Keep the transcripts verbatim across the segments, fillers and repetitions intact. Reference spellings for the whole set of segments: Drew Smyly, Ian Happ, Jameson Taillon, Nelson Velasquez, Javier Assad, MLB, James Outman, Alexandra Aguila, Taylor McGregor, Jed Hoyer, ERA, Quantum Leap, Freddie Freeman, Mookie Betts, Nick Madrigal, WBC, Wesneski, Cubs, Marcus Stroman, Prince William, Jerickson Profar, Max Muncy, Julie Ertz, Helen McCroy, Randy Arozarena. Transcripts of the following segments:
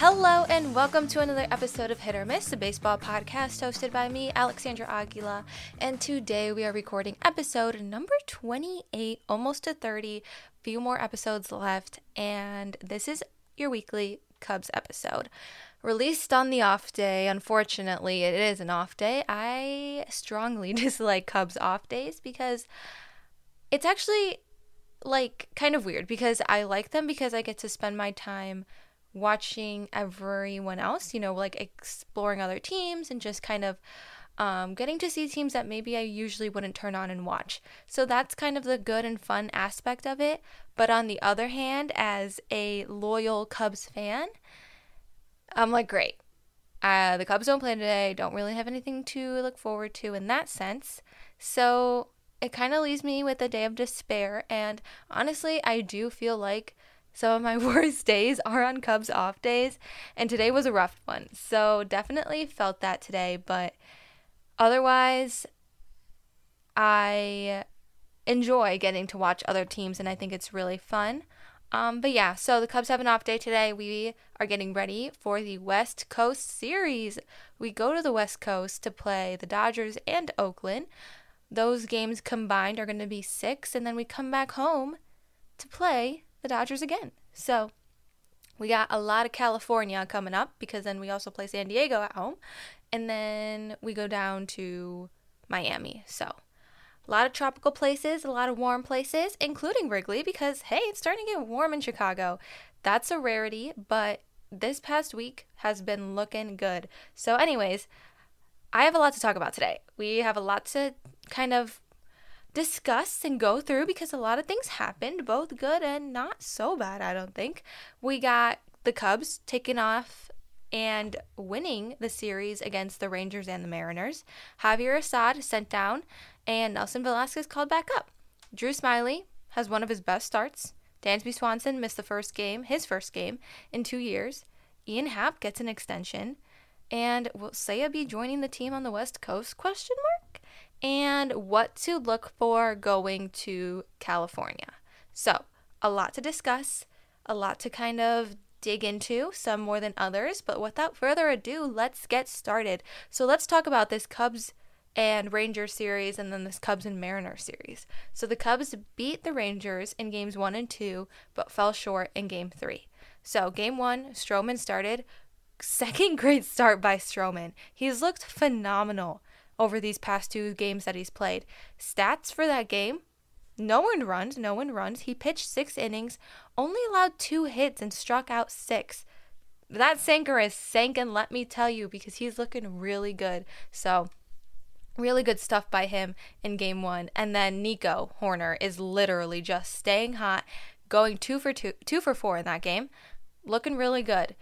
Hello and welcome to another episode of Hit or Miss, the baseball podcast hosted by me, Alexandra Aguila, and today we are recording episode number twenty-eight, almost to thirty, few more episodes left, and this is your weekly Cubs episode. Released on the off day, unfortunately it is an off day. I strongly dislike Cubs off days because it's actually like kind of weird because I like them because I get to spend my time watching everyone else, you know, like exploring other teams and just kind of um, getting to see teams that maybe I usually wouldn't turn on and watch. So that's kind of the good and fun aspect of it. But on the other hand, as a loyal Cubs fan, I'm like, great. Uh, the Cubs don't play today. Don't really have anything to look forward to in that sense. So it kind of leaves me with a day of despair. And honestly, I do feel like some of my worst days are on Cubs off days, and today was a rough one. So definitely felt that today, but otherwise, I enjoy getting to watch other teams, and I think it's really fun. Um, but yeah, so the Cubs have an off day today. We are getting ready for the West Coast series. We go to the West Coast to play the Dodgers and Oakland. Those games combined are going to be six, and then we come back home to play the Dodgers again. So we got a lot of California coming up because then we also play San Diego at home, and then we go down to Miami. So a lot of tropical places, a lot of warm places, including Wrigley, because hey, it's starting to get warm in Chicago. That's a rarity, but this past week has been looking good. So anyways, I have a lot to talk about today. We have a lot to kind of discuss and go through because a lot of things happened, both good and not so bad, I don't think. We got the Cubs taking off and winning the series against the Rangers and the Mariners. Javier Assad sent down, and Nelson Velasquez called back up. Drew Smyly has one of his best starts. Dansby Swanson missed the first game, his first game, in two years. Ian Happ gets an extension. And will Seiya be joining the team on the West Coast, question mark? And what to look for going to California. So, a lot to discuss, a lot to kind of dig into, some more than others, but without further ado, let's get started. So let's talk about this Cubs and Rangers series and then this Cubs and Mariners series. So the Cubs beat the Rangers in games one and two, but fell short in game three. So game one, Stroman started. Second great start by Stroman. He's looked phenomenal over these past two games that he's played. Stats for that game, no earned runs, no earned runs. He pitched six innings, only allowed two hits and struck out six. That sinker is sinking, let me tell you, because he's looking really good. So, really good stuff by him in game one. And then Nico Hoerner is literally just staying hot, going two for two, two for four in that game, looking really good.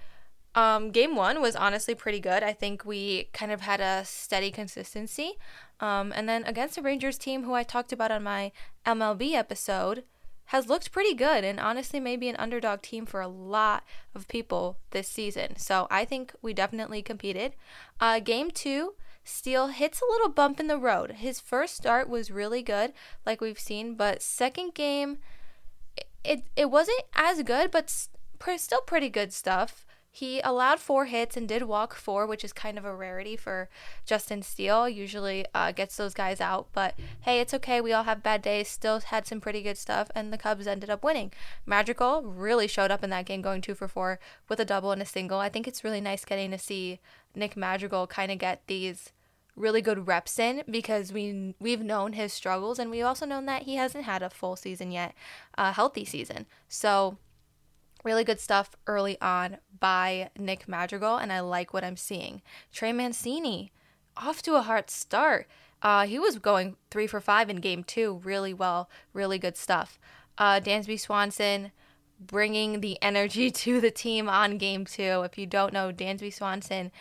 Um, game one was honestly pretty good. I think we kind of had a steady consistency. Um, and then against the Rangers team, who I talked about on my M L B episode, has looked pretty good and honestly may be an underdog team for a lot of people this season. So I think we definitely competed. Uh, game two, Steele hits a little bump in the road. His first start was really good, like we've seen, but second game, it, it, it wasn't as good, but st- still pretty good stuff. He allowed four hits and did walk four, which is kind of a rarity for Justin Steele. Usually uh, gets those guys out, but hey, it's okay. We all have bad days. Still had some pretty good stuff, and the Cubs ended up winning. Madrigal really showed up in that game, going two for four with a double and a single. I think it's really nice getting to see Nick Madrigal kind of get these really good reps in because we, we've known his struggles, and we've also known that he hasn't had a full season yet, a healthy season. So really good stuff early on by Nick Madrigal, and I like what I'm seeing. Trey Mancini, off to a hard start. Uh, he was going three for five in game two, really well, really good stuff. Uh, Dansby Swanson bringing the energy to the team on game two. If you don't know, Dansby Swanson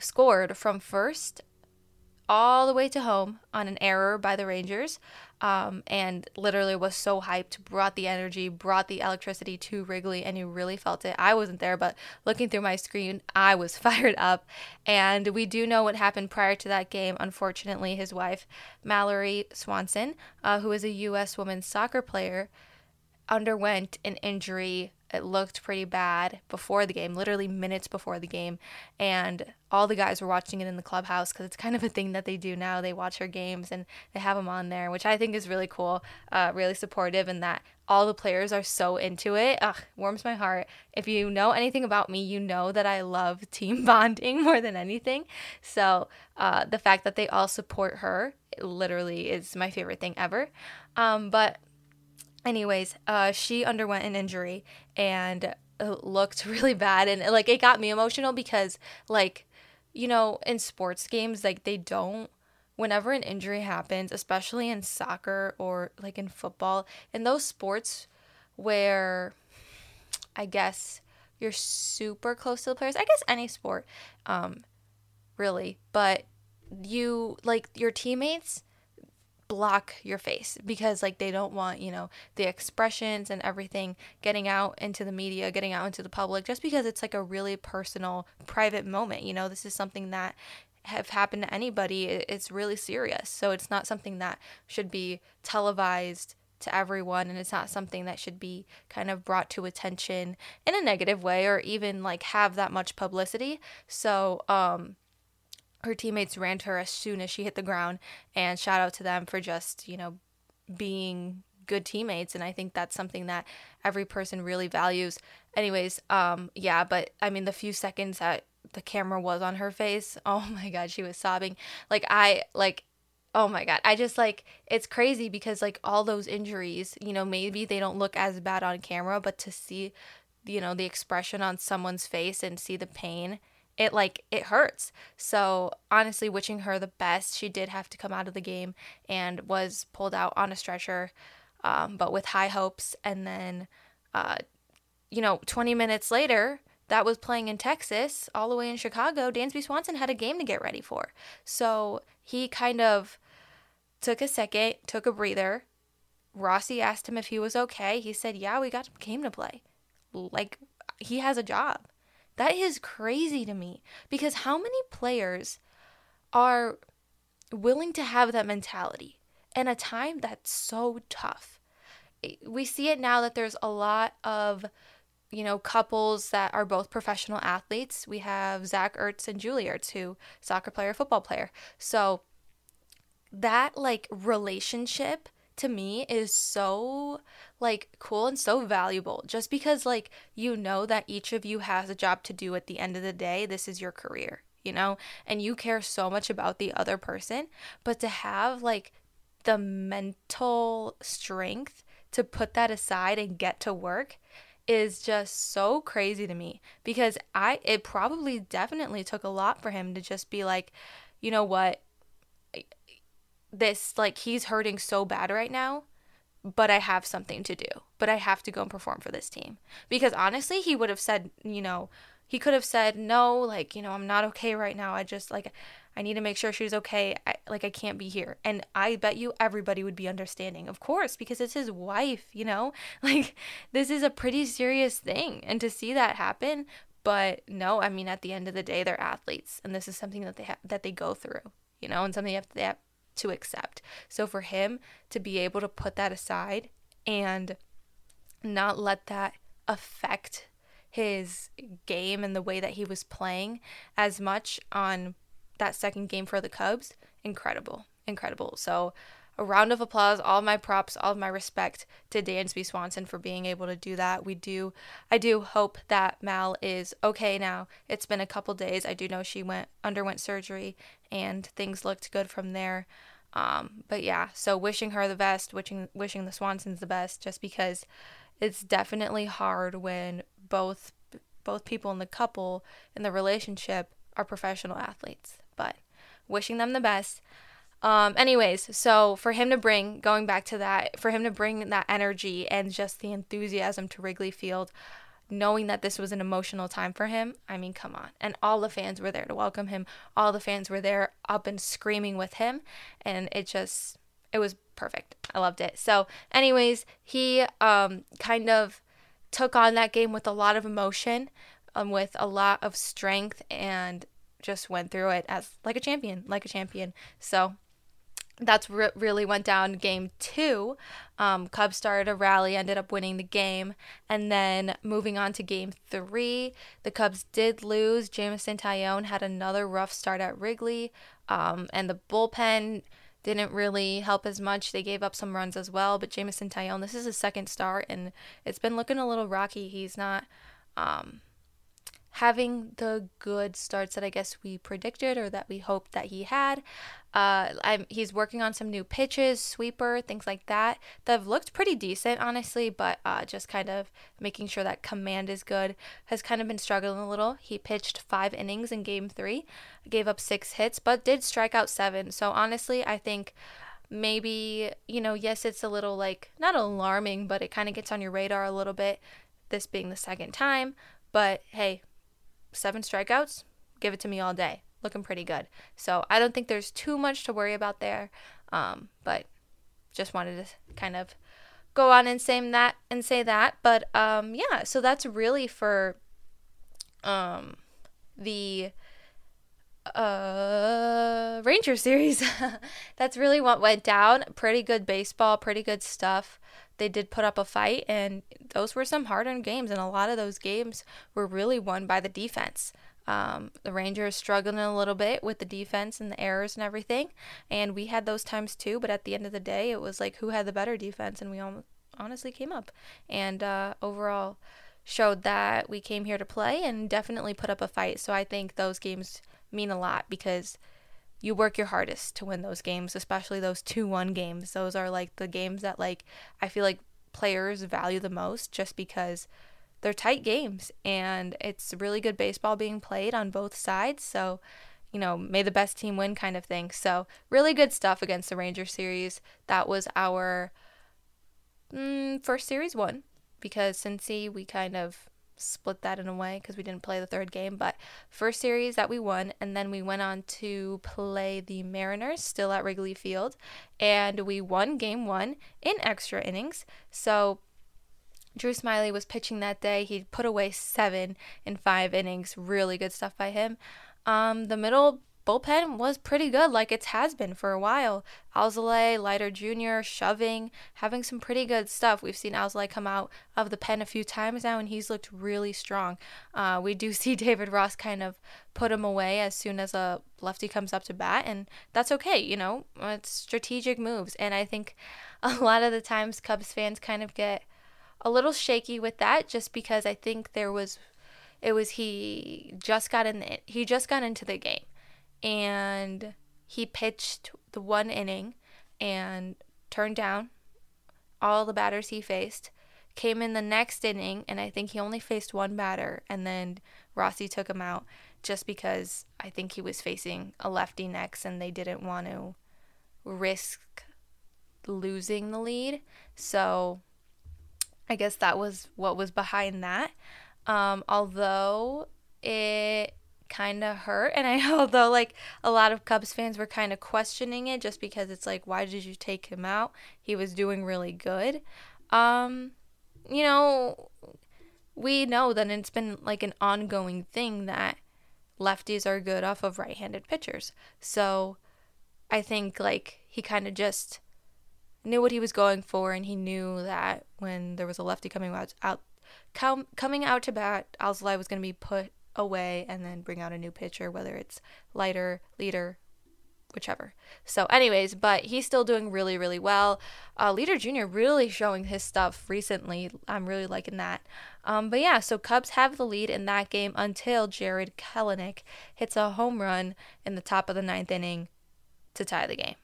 scored from first all the way to home on an error by the Rangers, um, and literally was so hyped, brought the energy, brought the electricity to Wrigley, and you really felt it. I wasn't there, but looking through my screen, I was fired up, and we do know what happened prior to that game. Unfortunately, his wife, Mallory Swanson, uh, who is a U S women's soccer player, underwent an injury It looked pretty bad before the game, literally minutes before the game, and all the guys were watching it in the clubhouse because it's kind of a thing that they do now. They watch our games and they have them on there, which I think is really cool, uh, really supportive, and that all the players are so into it. Ugh, warms my heart. If you know anything about me, you know that I love team bonding more than anything. So uh, the fact that they all support her literally is my favorite thing ever. Um, but Anyways, uh, she underwent an injury and it looked really bad. And, like, it got me emotional because, like, you know, in sports games, like, they don't, whenever an injury happens, especially in soccer or, like, in football, in those sports where, I guess, you're super close to the players, I guess any sport, um, really, but you, like, your teammates block your face because, like, they don't want, you know, the expressions and everything getting out into the media, getting out into the public, just because it's like a really personal, private moment. You know, this is something that have happened to anybody. It's really serious. So it's not something that should be televised to everyone, and it's not something that should be kind of brought to attention in a negative way or even, like, have that much publicity. So, um, her teammates ran to her as soon as she hit the ground, and shout out to them for just, you know, being good teammates. And I think that's something that every person really values. Anyways, um, yeah, but I mean, the few seconds that the camera was on her face, oh my God, she was sobbing. Like, I, like, oh my God, I just, like, it's crazy because, like, all those injuries, you know, maybe they don't look as bad on camera, but to see, you know, the expression on someone's face and see the pain, it, like, it hurts. So honestly, wishing her the best. She did have to come out of the game and was pulled out on a stretcher, um, but with high hopes. And then, uh, you know, twenty minutes later, that was playing in Texas, all the way in Chicago, Dansby Swanson had a game to get ready for. So he kind of took a second, took a breather. Rossi asked him if he was okay. He said, yeah, we got a game to play. Like, he has a job. That is crazy to me, because how many players are willing to have that mentality in a time that's so tough? We see it now that there's a lot of, you know, couples that are both professional athletes. We have Zach Ertz and Julie Ertz, who soccer player, football player. So that, like, relationship to me is so, like, cool and so valuable, just because, like, you know that each of you has a job to do at the end of the day. This is your career, you know, and you care so much about the other person, but to have, like, the mental strength to put that aside and get to work is just so crazy to me, because I, it probably definitely took a lot for him to just be like, you know what, this, like, he's hurting so bad right now, but I have something to do, but I have to go and perform for this team. Because honestly, he would have said, you know, he could have said, no, like, you know, I'm not okay right now. I just, like, I need to make sure she's okay. I, like, I can't be here. And I bet you everybody would be understanding, of course, because it's his wife, you know, like, this is a pretty serious thing. And to see that happen, but no, I mean, at the end of the day, they're athletes, and this is something that they ha- that they go through, you know, and something that they have to accept. So for him to be able to put that aside and not let that affect his game and the way that he was playing as much on that second game for the Cubs, incredible, incredible. So a round of applause, all my props, all my respect to Dansby Swanson for being able to do that. We do, I do hope that Mal is okay now. It's been a couple days. I do know she went underwent surgery and things looked good from there. Um, but yeah, so wishing her the best, wishing wishing the Swansons the best, just because it's definitely hard when both both people in the couple in the relationship are professional athletes. But wishing them the best. Um, anyways, so for him to bring, going back to that, for him to bring that energy and just the enthusiasm to Wrigley Field, knowing that this was an emotional time for him, I mean, come on. And all the fans were there to welcome him. All the fans were there up and screaming with him. And it just, it was perfect. I loved it. So anyways, he um, kind of took on that game with a lot of emotion, um, with a lot of strength, and just went through it as like a champion, like a champion. So that's re- really went down game two. Um, Cubs started a rally, ended up winning the game. And then moving on to game three, the Cubs did lose. Jameson Taillon had another rough start at Wrigley. Um, and the bullpen didn't really help as much. They gave up some runs as well. But Jameson Taillon, this is his second start, and it's been looking a little rocky. He's not um, having the good starts that I guess we predicted or that we hoped that he had. Uh, I'm, he's working on some new pitches, sweeper, things like that, that have looked pretty decent, honestly, but uh, just kind of making sure that command is good. Has kind of been struggling a little. He pitched five innings in game three, gave up six hits, but did strike out seven. So honestly, I think maybe, you know, yes, it's a little like, not alarming, but it kind of gets on your radar a little bit, this being the second time. But hey, seven strikeouts, give it to me all day. Looking pretty good. So I don't think there's too much to worry about there. Um, but just wanted to kind of go on and say that and say that. But um, yeah, so that's really for um, the uh, Ranger series. That's really what went down. Pretty good baseball, pretty good stuff. They did put up a fight, and those were some hard-earned games, and a lot of those games were really won by the defense. Um, the Rangers struggling a little bit with the defense and the errors and everything, and we had those times too, but at the end of the day, it was like who had the better defense, and we all honestly came up, and uh, overall showed that we came here to play and definitely put up a fight. So I think those games mean a lot because you work your hardest to win those games, especially those two one games. Those are like the games that like I feel like players value the most just because they're tight games, and it's really good baseball being played on both sides. So, you know, may the best team win kind of thing. So really good stuff against the Ranger series. That was our mm, first series one because Cincy, we kind of split that in a way because we didn't play the third game. But first series that we won, and then we went on to play the Mariners still at Wrigley Field, and we won game one in extra innings. So Drew Smyly was pitching that day. He put away seven in five innings. Really good stuff by him. Um, the middle bullpen was pretty good, like it has been for a while. Alzolay, Leiter Junior, shoving, having some pretty good stuff. We've seen Alzolay come out of the pen a few times now, and he's looked really strong. Uh, we do see David Ross kind of put him away as soon as a lefty comes up to bat, and that's okay, you know. It's strategic moves, and I think a lot of the times Cubs fans kind of get a little shaky with that just because I think there was, it was he just got in, the, he just got into the game, and he pitched the one inning and turned down all the batters he faced, came in the next inning, and I think he only faced one batter, and then Rossi took him out just because I think he was facing a lefty next, and they didn't want to risk losing the lead, so I guess that was what was behind that, um, although it kind of hurt, and I although like a lot of Cubs fans were kind of questioning it just because it's like, why did you take him out? He was doing really good. Um, you know, we know that it's been like an ongoing thing that lefties are good off of right-handed pitchers, so I think like he kind of just knew what he was going for, and he knew that when there was a lefty coming out, out com, coming out to bat, Alzolay was going to be put away and then bring out a new pitcher, whether it's Leiter, Leiter, whichever. So anyways, but he's still doing really, really well. Uh, Leiter Junior really showing his stuff recently. I'm really liking that. Um, but yeah, so Cubs have the lead in that game until Jarred Kelenic hits a home run in the top of the ninth inning to tie the game.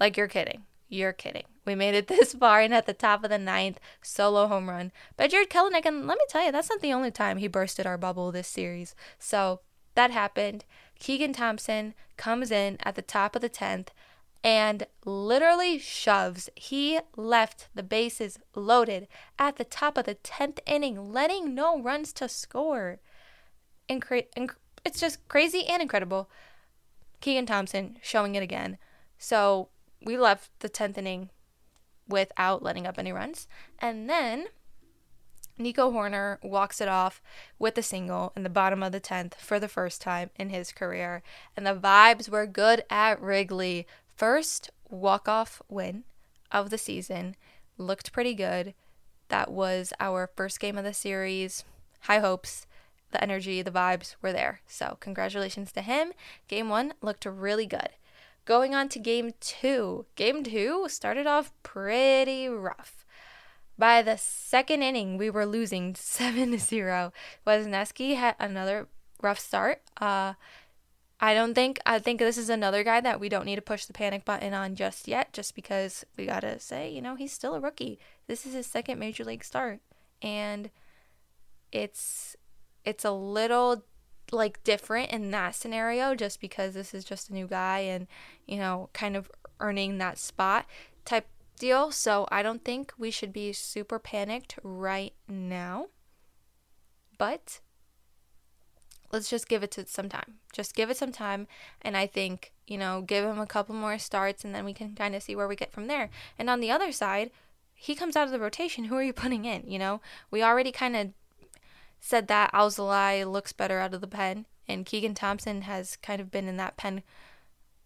Like, you're kidding. You're kidding. We made it this far, and at the top of the ninth, solo home run by Jarred Kelenic. And let me tell you, that's not the only time he bursted our bubble this series. So that happened. Keegan Thompson comes in at the top of the tenth and literally shoves. He left the bases loaded at the top of the tenth inning, letting no runs to score. Incre- inc- it's just crazy and incredible. Keegan Thompson showing it again. So we left the tenth inning without letting up any runs. And then Nico Hoerner walks it off with a single in the bottom of the tenth for the first time in his career. And the vibes were good at Wrigley. First walk-off win of the season. Looked pretty good. That was our first game of the series. High hopes. The energy, the vibes were there. So congratulations to him. Game one looked really good. Going on to game two. Game two started off pretty rough. By the second inning, we were losing seven to zero. Wesneski had another rough start. Uh, I don't think, I think this is another guy that we don't need to push the panic button on just yet, just because we got to say, you know, he's still a rookie. This is his second major league start. And it's, it's a little like different in that scenario, just because this is just a new guy and, you know, kind of earning that spot type deal. So I don't think we should be super panicked right now, but let's just give it to some time. Just give it some time. And I think, you know, give him a couple more starts and then we can kind of see where we get from there. And on the other side, he comes out of the rotation. Who are you putting in? You know, we already kind of said that Alzolay looks better out of the pen, and Keegan Thompson has kind of been in that pen.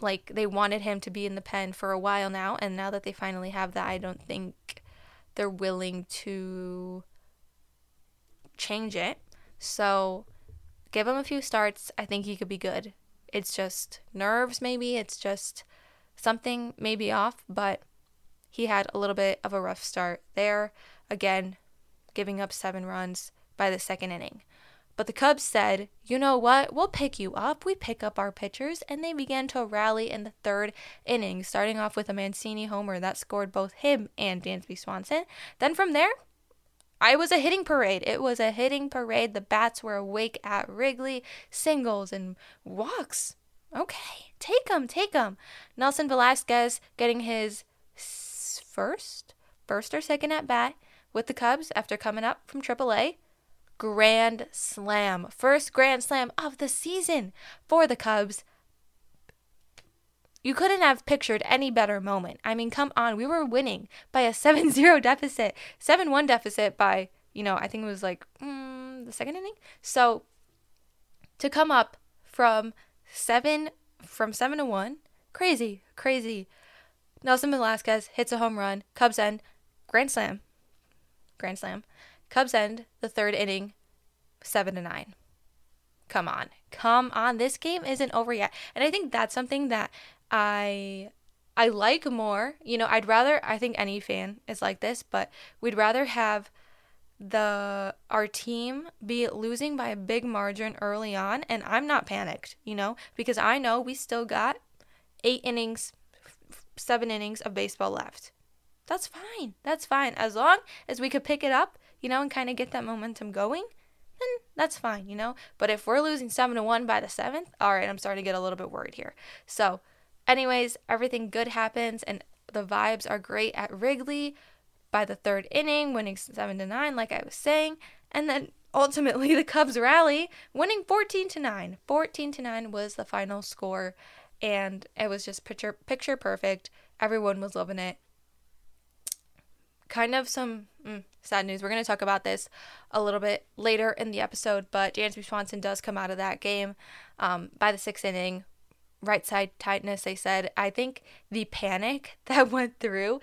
Like, they wanted him to be in the pen for a while now, and now that they finally have that, I don't think they're willing to change it. So give him a few starts. I think he could be good. It's just nerves, maybe. It's just something maybe off, but he had a little bit of a rough start there. Again, giving up seven runs by the second inning. But the Cubs said, you know what, we'll pick you up. We pick up our pitchers, and they began to rally in the third inning, starting off with a Mancini homer that scored both him and Dansby Swanson. Then from there, I was a hitting parade. It was a hitting parade. The bats were awake at Wrigley. Singles and walks. Okay, take them, take them. Nelson Velasquez getting his first, first or second at bat with the Cubs after coming up from triple A. Grand slam. First grand slam of the season for the Cubs. You couldn't have pictured any better moment. I mean, come on. We were winning by a seven zero deficit. seven one deficit by, you know, I think it was like mm, the second inning. So to come up from seven from seven to one, crazy, crazy. Nelson Velasquez hits a home run. Cubs end. Grand slam. Grand slam. Cubs end the third inning, seven to nine. Come on, come on! This game isn't over yet, and I think that's something that I I like more. You know, I'd rather. I think any fan is like this, but we'd rather have the our team be losing by a big margin early on, and I'm not panicked. You know, because I know we still got eight innings, seven innings of baseball left. That's fine. That's fine. As long as we could pick it up, you know, and kind of get that momentum going, then that's fine, you know. But if we're losing seven to one by the seventh, all right, I'm starting to get a little bit worried here. So, anyways, everything good happens, and the vibes are great at Wrigley by the third inning, winning seven to nine, like I was saying. And then, ultimately, the Cubs rally, winning fourteen to nine. fourteen to nine was the final score, and it was just picture picture perfect. Everyone was loving it. Kind of some mm, sad news. We're going to talk about this a little bit later in the episode, but Dansby Swanson does come out of that game um, by the sixth inning. Right side tightness, they said. I think the panic that went through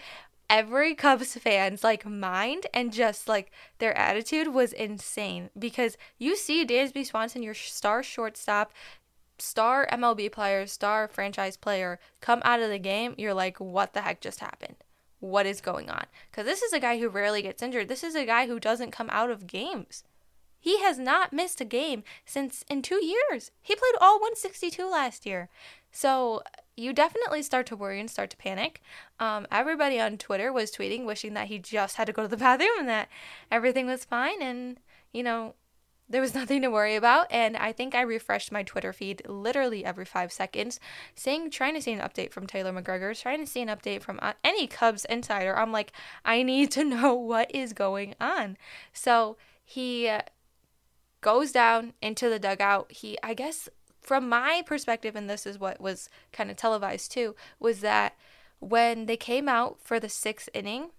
every Cubs fan's, like, mind and just, like, their attitude was insane, because you see Dansby Swanson, your star shortstop, star M L B player, star franchise player, come out of the game, you're like, what the heck just happened? What is going on? Because this is a guy who rarely gets injured. This is a guy who doesn't come out of games. He has not missed a game since in two years. He played all one sixty-two last year. So you definitely start to worry and start to panic. Um, everybody on Twitter was tweeting, wishing that he just had to go to the bathroom and that everything was fine. And, you know, there was nothing to worry about. And I think I refreshed my Twitter feed literally every five seconds, saying, trying to see an update from Taylor McGregor, trying to see an update from any Cubs insider. I'm like, I need to know what is going on. So he goes down into the dugout. He, I guess, from my perspective, and this is what was kind of televised too, was that when they came out for the sixth inning,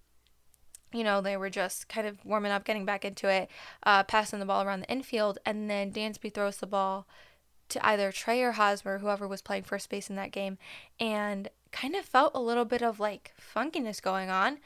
you know, they were just kind of warming up, getting back into it, uh, passing the ball around the infield, and then Dansby throws the ball to either Trey or Hosmer, whoever was playing first base in that game, and kind of felt a little bit of like funkiness going on,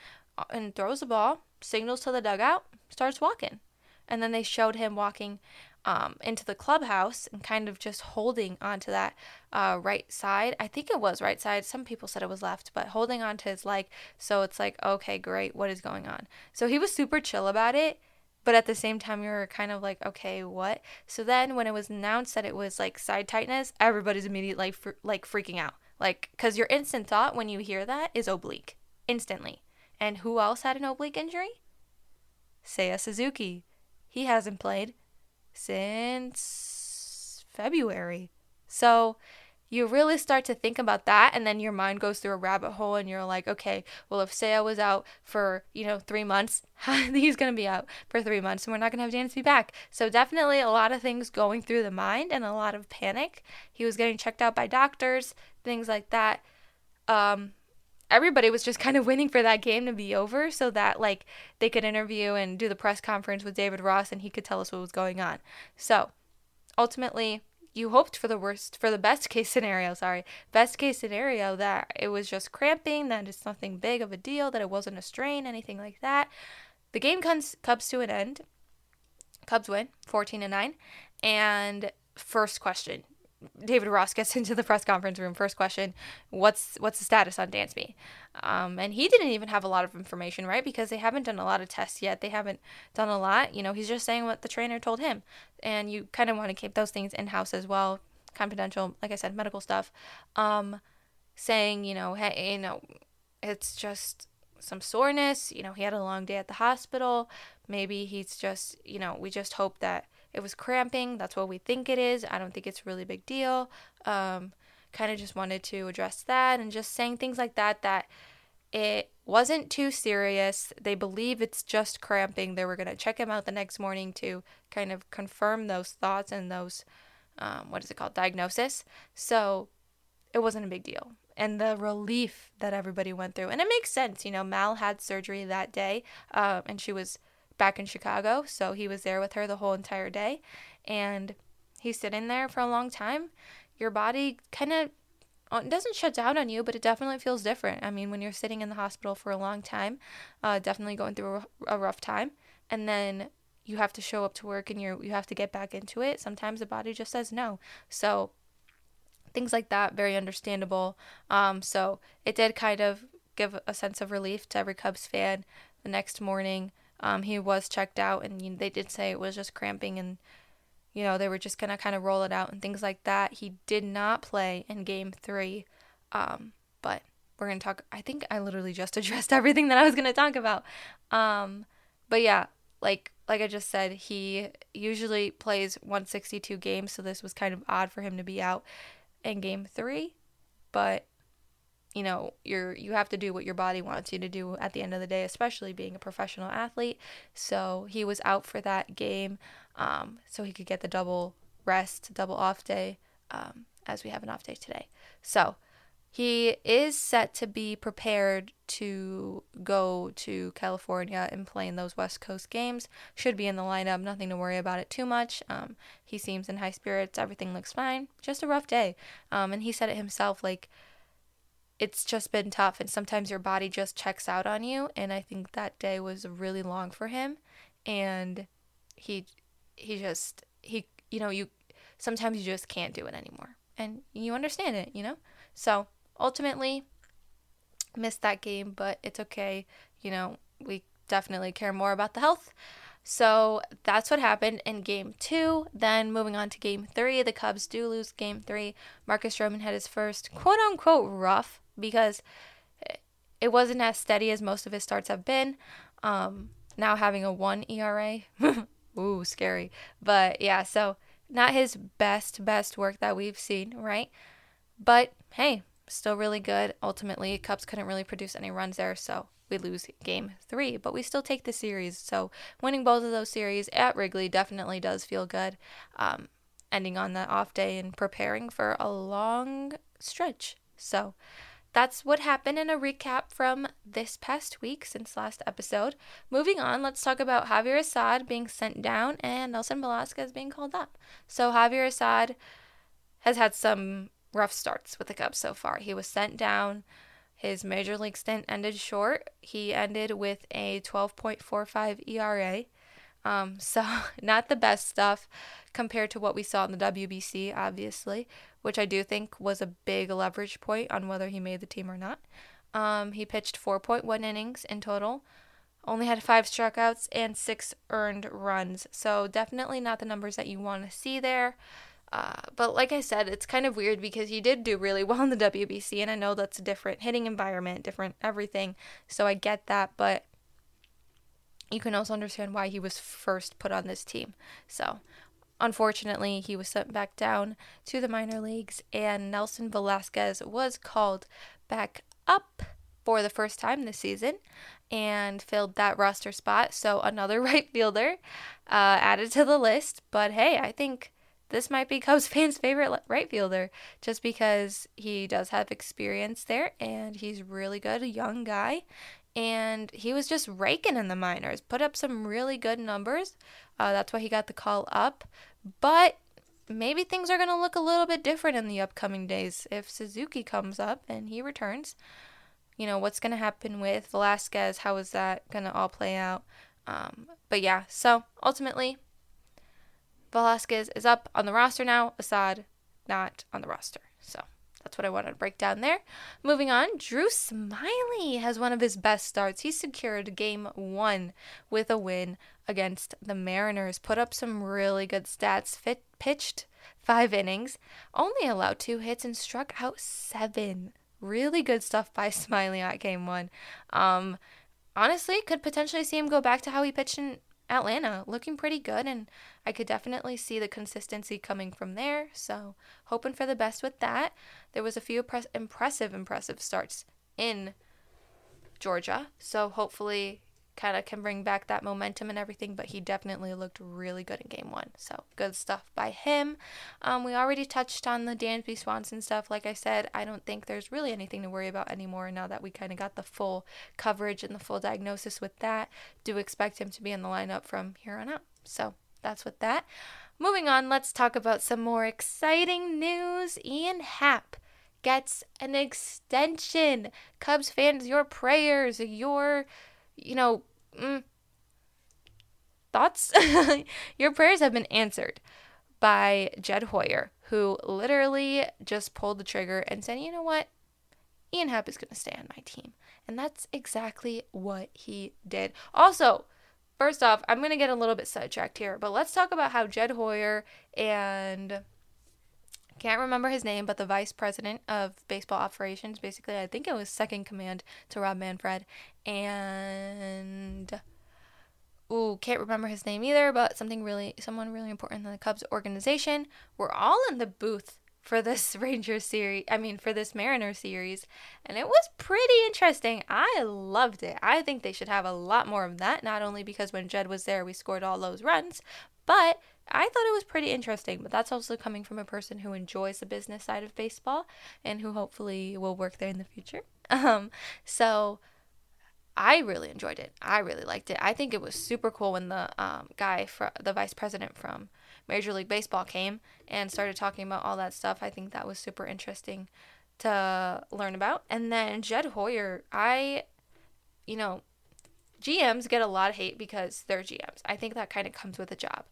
and throws the ball, signals to the dugout, starts walking. And then they showed him walking um, into the clubhouse and kind of just holding onto that uh, right side. I think it was right side. Some people said it was left, but holding onto his leg. So it's like, okay, great. What is going on? So he was super chill about it. But at the same time, you were kind of like, okay, what? So then when it was announced that it was like side tightness, everybody's immediately like, fr- like freaking out. Like, because your instant thought when you hear that is oblique. Instantly. And who else had an oblique injury? Seiya Suzuki. He hasn't played since February. So you really start to think about that, and then your mind goes through a rabbit hole, and you're like, okay, well, if Seiya was out for, you know, three months, he's going to be out for three months, and we're not going to have Dansby back. So definitely a lot of things going through the mind and a lot of panic. He was getting checked out by doctors, things like that. Um... Everybody was just kind of waiting for that game to be over so that, like, they could interview and do the press conference with David Ross and he could tell us what was going on. So, ultimately, you hoped for the worst, for the best case scenario, sorry, best case scenario that it was just cramping, that it's nothing big of a deal, that it wasn't a strain, anything like that. The game comes Cubs to an end. Cubs win, fourteen to nine. And first question. David Ross gets into the press conference room. First question, what's what's the status on Dansby? Um, and he didn't even have a lot of information, right? Because they haven't done a lot of tests yet. They haven't done a lot. You know, he's just saying what the trainer told him. And you kind of want to keep those things in-house as well. Confidential, like I said, medical stuff. Um, saying, you know, hey, you know, it's just some soreness. You know, he had a long day at the hospital. Maybe he's just, you know, we just hope that it was cramping. That's what we think it is. I don't think it's a really big deal. Um, kind of just wanted to address that and just saying things like that, that it wasn't too serious. They believe it's just cramping. They were going to check him out the next morning to kind of confirm those thoughts and those, um, what is it called, diagnosis. So it wasn't a big deal. And the relief that everybody went through. And it makes sense. You know, Mal had surgery that day, uh, and she was back in Chicago, so he was there with her the whole entire day, and he's sitting there for a long time. Your body kind of doesn't shut down on you, but it definitely feels different. I mean, when you're sitting in the hospital for a long time, uh, definitely going through a rough time, and then you have to show up to work, and you you have to get back into it. Sometimes the body just says no, so things like that, very understandable. Um, so it did kind of give a sense of relief to every Cubs fan the next morning. Um, he was checked out, and they did say it was just cramping, and, you know, they were just going to kind of roll it out and things like that. He did not play in game three, um, but we're going to talk. I think I literally just addressed everything that I was going to talk about. Um, but, yeah, like like I just said, he usually plays one sixty-two games, so this was kind of odd for him to be out in game three, but you know, you're, you have to do what your body wants you to do at the end of the day, especially being a professional athlete. So he was out for that game, um, so he could get the double rest, double off day, um, as we have an off day today. So he is set to be prepared to go to California and play in those West Coast games. Should be in the lineup. Nothing to worry about it too much. Um, he seems in high spirits. Everything looks fine. Just a rough day. Um, and he said it himself, like, it's just been tough, and sometimes your body just checks out on you, and I think that day was really long for him, and he, he just, he, you know, you, sometimes you just can't do it anymore, and you understand it, you know, so ultimately, missed that game, but it's okay, you know, we definitely care more about the health. So that's what happened in game two. Then moving on to game three, the Cubs do lose game three. Marcus Stroman had his first quote-unquote rough, because it wasn't as steady as most of his starts have been. Um, now having a one E R A. Ooh, scary. But yeah, so not his best, best work that we've seen, right? But hey, still really good. Ultimately, Cubs couldn't really produce any runs there, so we lose game three, but we still take the series. So winning both of those series at Wrigley definitely does feel good. Um, ending on that off day and preparing for a long stretch. So that's what happened in a recap from this past week since last episode. Moving on, let's talk about Javier Assad being sent down and Nelson Velasquez being called up. So Javier Assad has had some rough starts with the Cubs so far. He was sent down. His major league stint ended short. He ended with a twelve point four five E R A. Um, so not the best stuff compared to what we saw in the W B C, obviously, which I do think was a big leverage point on whether he made the team or not. Um, he pitched four point one innings in total, only had five strikeouts and six earned runs. So definitely not the numbers that you want to see there. Uh, but like I said, it's kind of weird because he did do really well in the W B C, and I know that's a different hitting environment, different everything, so I get that, but you can also understand why he was first put on this team. So, unfortunately, he was sent back down to the minor leagues, and Nelson Velasquez was called back up for the first time this season and filled that roster spot, so another right fielder uh, added to the list. But hey, I think this might be Cubs fans' favorite right fielder just because he does have experience there, and he's really good, a young guy. And he was just raking in the minors, put up some really good numbers. Uh, that's why he got the call up. But maybe things are going to look a little bit different in the upcoming days if Suzuki comes up and he returns. You know, what's going to happen with Velasquez? How is that going to all play out? Um, but yeah, so ultimately, Velasquez is up on the roster now. Assad not on the roster, so that's what I wanted to break down there. Moving on, Drew Smyly has one of his best starts. He secured game one with a win against the Mariners. Put up some really good stats. Fit, pitched five innings. Only allowed two hits and struck out seven. Really good stuff by Smyly at game one. Um, honestly, could potentially see him go back to how he pitched in Atlanta, looking pretty good, and I could definitely see the consistency coming from there, so hoping for the best with that. There was a few impre- impressive, impressive starts in Georgia, so hopefully kind of can bring back that momentum and everything, but he definitely looked really good in game one, so good stuff by him. Um, we already touched on the Dansby Swanson stuff. Like I said, I don't think there's really anything to worry about anymore now that we kind of got the full coverage and the full diagnosis with that. Do expect him to be in the lineup from here on out, so that's with that. Moving on, let's talk about some more exciting news. Ian Happ gets an extension. Cubs fans, your prayers, your you know, mm, thoughts? Your prayers have been answered by Jed Hoyer, who literally just pulled the trigger and said, you know what? Ian Happ is going to stay on my team. And that's exactly what he did. Also, first off, I'm going to get a little bit sidetracked here, but let's talk about how Jed Hoyer and can't remember his name, but the vice president of baseball operations, basically, I think it was second command to Rob Manfred, and, ooh, can't remember his name either, but something really, someone really important in the Cubs organization, were all in the booth for this Rangers series, I mean, for this Mariner series, and it was pretty interesting. I loved it. I think they should have a lot more of that, not only because when Jed was there, we scored all those runs, but I thought it was pretty interesting, but that's also coming from a person who enjoys the business side of baseball and who hopefully will work there in the future. Um, so I really enjoyed it. I really liked it. I think it was super cool when the um, guy, fr- the vice president from Major League Baseball came and started talking about all that stuff. I think that was super interesting to learn about. And then Jed Hoyer, I, you know, G Ms get a lot of hate because they're G Ms. I think that kind of comes with a job.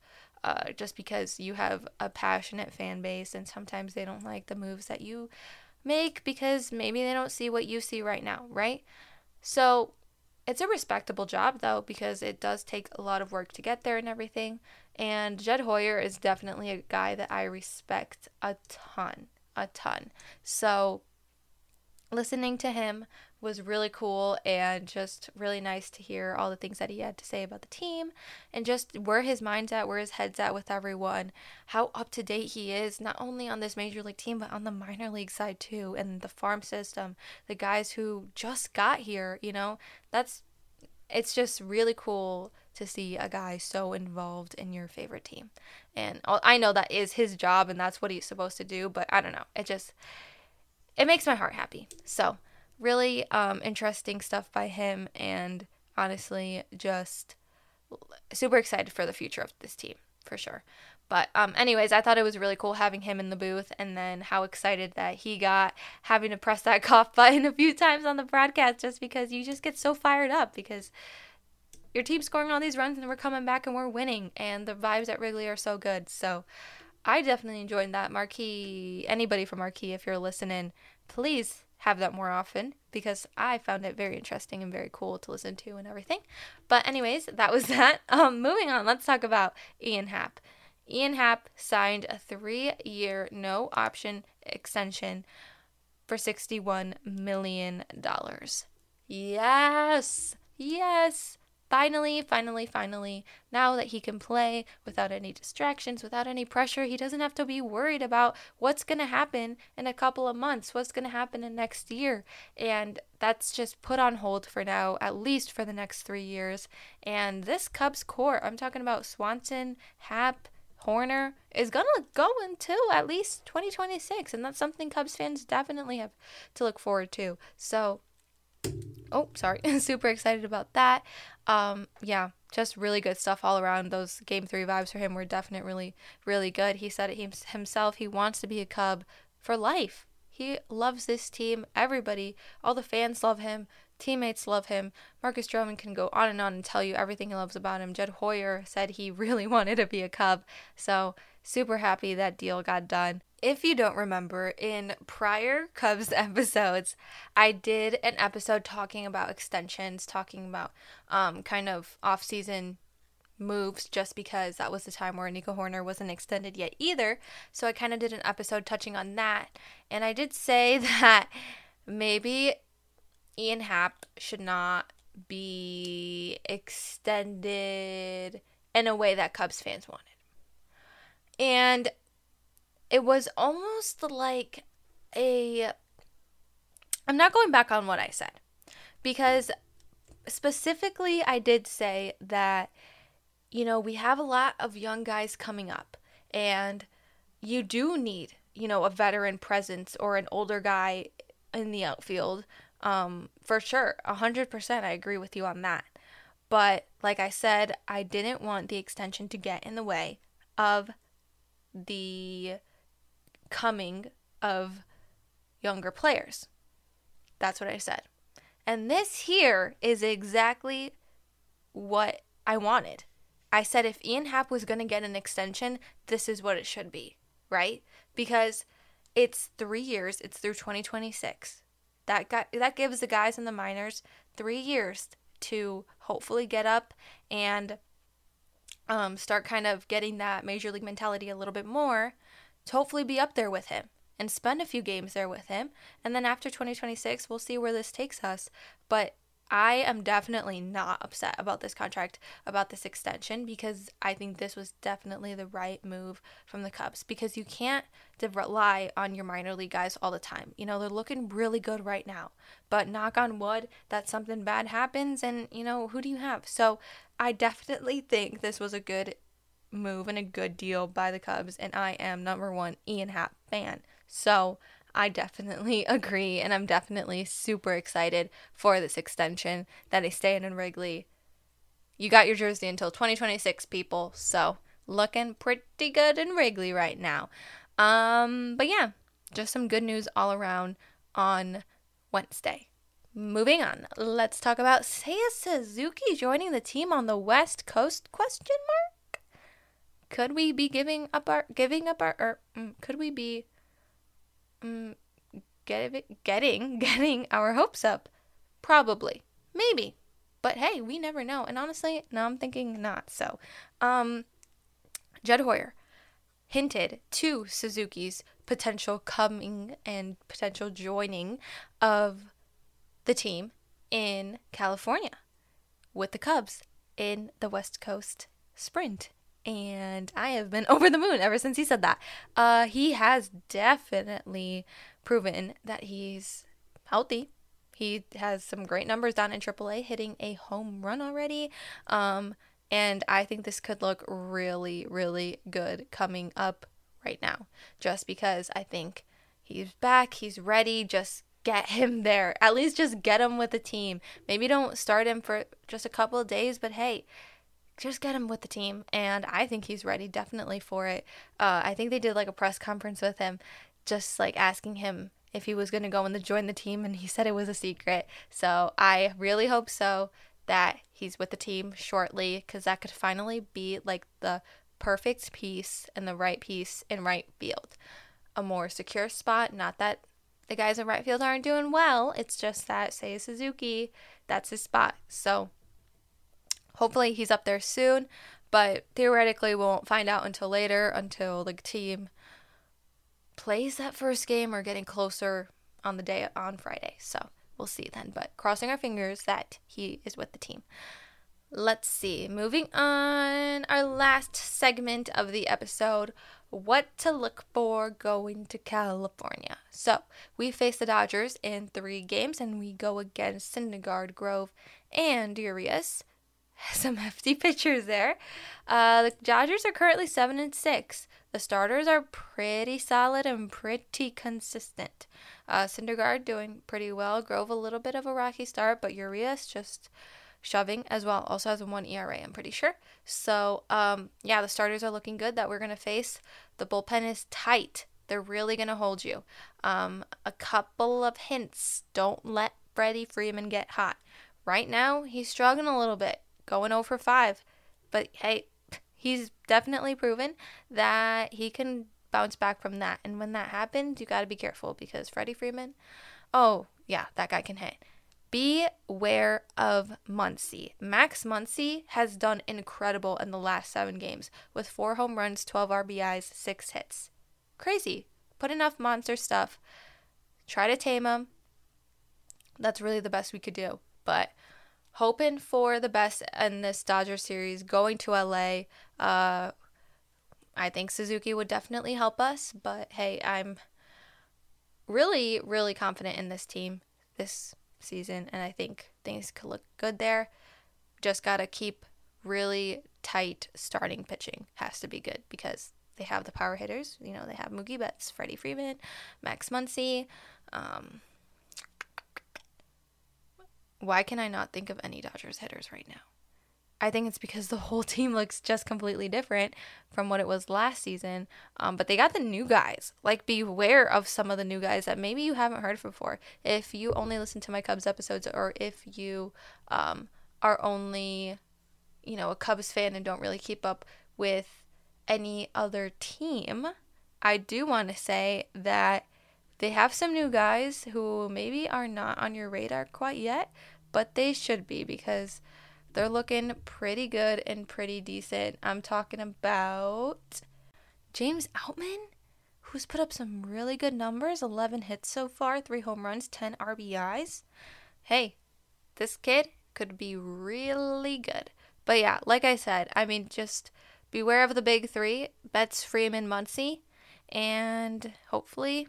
Uh, just because you have a passionate fan base and sometimes they don't like the moves that you make because maybe they don't see what you see right now, right? So it's a respectable job, though, because it does take a lot of work to get there and everything. And Jed Hoyer is definitely a guy that I respect a ton, a ton. So listening to him was really cool and just really nice to hear all the things that he had to say about the team and just where his mind's at, where his head's at with everyone, how up to date he is, not only on this major league team, but on the minor league side too, and the farm system, the guys who just got here, you know, that's, it's just really cool to see a guy so involved in your favorite team. And I know that is his job and that's what he's supposed to do, but I don't know. It just, it makes my heart happy. So really um, interesting stuff by him, and honestly just super excited for the future of this team for sure. But um, anyways, I thought it was really cool having him in the booth, and then how excited that he got having to press that cough button a few times on the broadcast, just because you just get so fired up because your team's scoring all these runs and we're coming back and we're winning, and the vibes at Wrigley are so good. So I definitely enjoyed that. Marquee, anybody from Marquee, if you're listening, please have that more often, because I found it very interesting and very cool to listen to and everything. But anyways, that was that. Um, moving on, let's talk about Ian Happ. Ian Happ signed a three-year no-option extension for sixty-one million dollars. Yes! Yes! Finally, finally, finally, now that he can play without any distractions, without any pressure, he doesn't have to be worried about what's going to happen in a couple of months, what's going to happen in next year. And that's just put on hold for now, at least for the next three years. And this Cubs core, I'm talking about Swanson, Happ, Hoerner, is going to go into at least twenty twenty-six. And that's something Cubs fans definitely have to look forward to. So, oh, sorry. Super excited about that. Um, yeah, just really good stuff all around. Those game three vibes for him were definitely really, really good. He said it himself. He wants to be a Cub for life. He loves this team. Everybody, all the fans love him. Teammates love him. Marcus Stroman can go on and on and tell you everything he loves about him. Jed Hoyer said he really wanted to be a Cub. So super happy that deal got done. If you don't remember, in prior Cubs episodes, I did an episode talking about extensions, talking about um, kind of off-season moves, just because that was the time where Nico Hoerner wasn't extended yet either. So I kind of did an episode touching on that. And I did say that maybe Ian Happ should not be extended in a way that Cubs fans wanted. And it was almost like a, I'm not going back on what I said, because specifically I did say that, you know, we have a lot of young guys coming up, and you do need, you know, a veteran presence or an older guy in the outfield, um, for sure, one hundred percent I agree with you on that. But like I said, I didn't want the extension to get in the way of the coming of younger players. That's what I said. And this here is exactly what I wanted. I said if Ian Happ was going to get an extension, this is what it should be, right? Because it's three years, it's through twenty twenty-six. That got, that gives the guys in the minors three years to hopefully get up and um, start kind of getting that major league mentality a little bit more, to hopefully be up there with him and spend a few games there with him. And then after twenty twenty-six, we'll see where this takes us. But I am definitely not upset about this contract, about this extension, because I think this was definitely the right move from the Cubs, because you can't rely on your minor league guys all the time. You know, they're looking really good right now, but knock on wood that something bad happens and, you know, who do you have? So I definitely think this was a good move and a good deal by the Cubs, and I am number one Ian Happ fan, so I definitely agree, and I'm definitely super excited for this extension that he's staying in Wrigley. You got your jersey until twenty twenty-six, people, so looking pretty good in Wrigley right now. Um, but yeah, just some good news all around on Wednesday. Moving on, let's talk about Seiya Suzuki joining the team on the West Coast, question mark? Could we be giving up our, giving up our, or mm, could we be mm, get, getting, getting our hopes up? Probably. Maybe. But hey, we never know. And honestly, no, I'm thinking not. So, um, Jed Hoyer hinted to Suzuki's potential coming and potential joining of the team in California with the Cubs in the West Coast Sprint. And I have been over the moon ever since he said that. Uh, he has definitely proven that he's healthy. He has some great numbers down in triple A, hitting a home run already. Um, and I think this could look really, really good coming up right now. Just because I think he's back, he's ready, just get him there. At least just get him with the team. Maybe don't start him for just a couple of days, but hey, just get him with the team. And I think he's ready definitely for it. Uh, I think they did like a press conference with him, just like asking him if he was going to go and join the team. And he said it was a secret. So I really hope so that he's with the team shortly, because that could finally be like the perfect piece and the right piece in right field. A more secure spot. Not that the guys in right field aren't doing well. It's just that Seiya Suzuki, that's his spot. So hopefully he's up there soon, but theoretically we won't find out until later, until the team plays that first game or getting closer on the day on Friday. So we'll see then, but crossing our fingers that he is with the team. Let's see. Moving on, our last segment of the episode, what to look for going to California. So we face the Dodgers in three games, and we go against Syndergaard, Grove, and Urias. Some hefty pitchers there. Uh, the Dodgers are currently seven and six. The starters are pretty solid and pretty consistent. Uh, Syndergaard doing pretty well. Grove a little bit of a rocky start, but Urias just shoving as well. Also has a one E R A, I'm pretty sure. So, um, yeah, the starters are looking good that we're going to face. The bullpen is tight. They're really going to hold you. Um, a couple of hints. Don't let Freddie Freeman get hot. Right now, he's struggling a little bit. Going oh for five, but hey, he's definitely proven that he can bounce back from that. And when that happens, you got to be careful, because Freddie Freeman, oh yeah, that guy can hit. Beware of Muncy. Max Muncy has done incredible in the last seven games with four home runs, twelve R B Is, six hits. Crazy. Put enough monster stuff. Try to tame him. That's really the best we could do, but hoping for the best in this Dodgers series, going to L A. Uh, I think Suzuki would definitely help us, but hey, I'm really, really confident in this team this season, and I think things could look good there. Just got to keep really tight starting pitching. Has to be good, because they have the power hitters. You know, they have Mookie Betts, Freddie Freeman, Max Muncy, um... Why can I not think of any Dodgers hitters right now? I think it's because the whole team looks just completely different from what it was last season. Um, but they got the new guys. Like, beware of some of the new guys that maybe you haven't heard before. If you only listen to my Cubs episodes, or if you um, are only, you know, a Cubs fan and don't really keep up with any other team, I do want to say that they have some new guys who maybe are not on your radar quite yet, but they should be, because they're looking pretty good and pretty decent. I'm talking about James Outman, who's put up some really good numbers, eleven hits so far, three home runs, ten R B Is. Hey, this kid could be really good. But yeah, like I said, I mean, just beware of the big three, Betts, Freeman, Muncy, and hopefully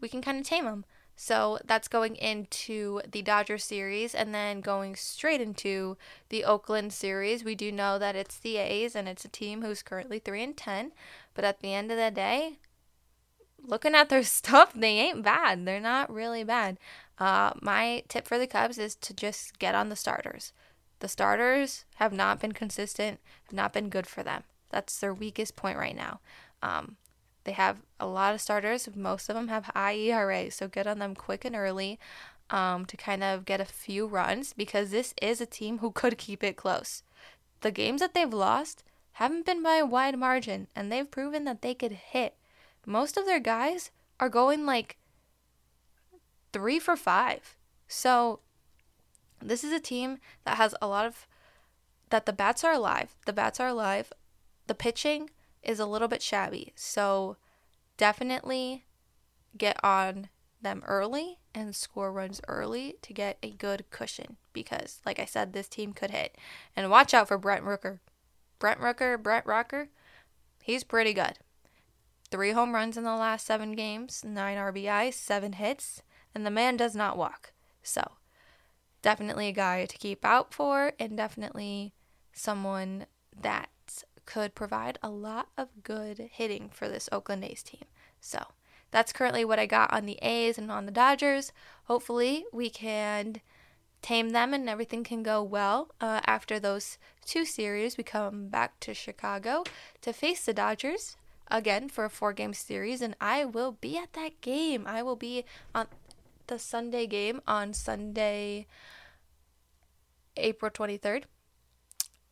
we can kind of tame them. So that's going into the Dodgers series, and then going straight into the Oakland series. We do know that it's the A's, and it's a team who's currently three and ten, but at the end of the day, looking at their stuff, they ain't bad. They're not really bad. Uh, my tip for the Cubs is to just get on the starters. The starters have not been consistent, have not been good for them. That's their weakest point right now. Um, They have a lot of starters. Most of them have high E R A, so get on them quick and early um, to kind of get a few runs, because this is a team who could keep it close. The games that they've lost haven't been by a wide margin, and they've proven that they could hit. Most of their guys are going like three for five. So this is a team that has a lot of, that the bats are alive. The bats are alive. The pitching is a little bit shabby, so definitely get on them early and score runs early to get a good cushion, because like I said, this team could hit. And watch out for Brent Rooker. Brent Rooker, Brent Rocker, he's pretty good. Three home runs in the last seven games, nine R B Is, seven hits, and the man does not walk. So definitely a guy to keep out for, and definitely someone that could provide a lot of good hitting for this Oakland A's team. So that's currently what I got on the A's and on the Dodgers. Hopefully we can tame them, and everything can go well. Uh, after those two series, we come back to Chicago to face the Dodgers again for a four-game series, and I will be at that game. I will be on the Sunday game on Sunday, April twenty-third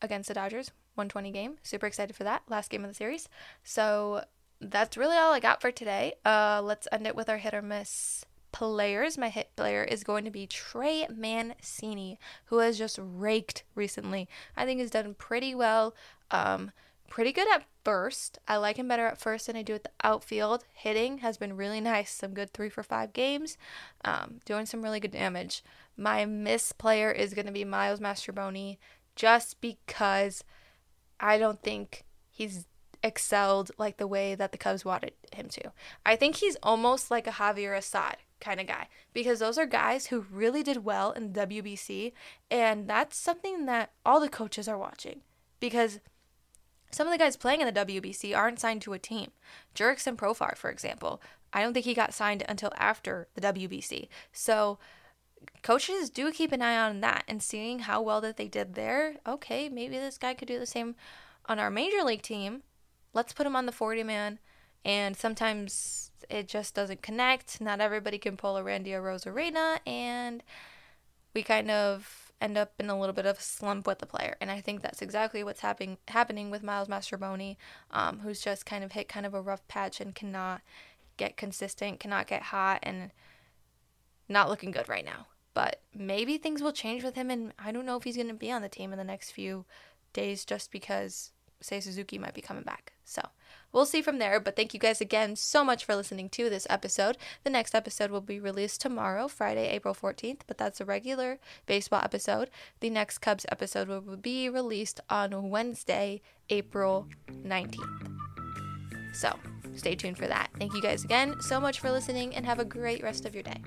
against the Dodgers, one twenty game. Super excited for that, last game of the series. So that's really all I got for today. Uh, let's end it with our hit or miss players. My hit player is going to be Trey Mancini, who has just raked recently. I think he's done pretty well, um, pretty good at first. I like him better at first than I do at the outfield. Hitting has been really nice, some good three for five games, um, doing some really good damage. My miss player is going to be Miles Mastroboni, just because I don't think he's excelled like the way that the Cubs wanted him to. I think he's almost like a Javier Assad kind of guy, because those are guys who really did well in W B C, and that's something that all the coaches are watching, because some of the guys playing in the W B C aren't signed to a team. Jerickson Profar, for example, I don't think he got signed until after the W B C. So coaches do keep an eye on that, and seeing how well that they did there, okay, maybe this guy could do the same on our major league team. Let's put him on the forty-man, and sometimes it just doesn't connect. Not everybody can pull a Randy Arozarena, and we kind of end up in a little bit of a slump with the player, and I think that's exactly what's happening happening with Miles Mastroboni, um, who's just kind of hit kind of a rough patch and cannot get consistent, cannot get hot, and not looking good right now. But maybe things will change with him, and I don't know if he's going to be on the team in the next few days just because Seiya Suzuki might be coming back. So we'll see from there. But thank you guys again so much for listening to this episode. The next episode will be released tomorrow, Friday, April fourteenth, but that's a regular baseball episode. The next Cubs episode will be released on Wednesday, April nineteenth. So stay tuned for that. Thank you guys again so much for listening, and have a great rest of your day.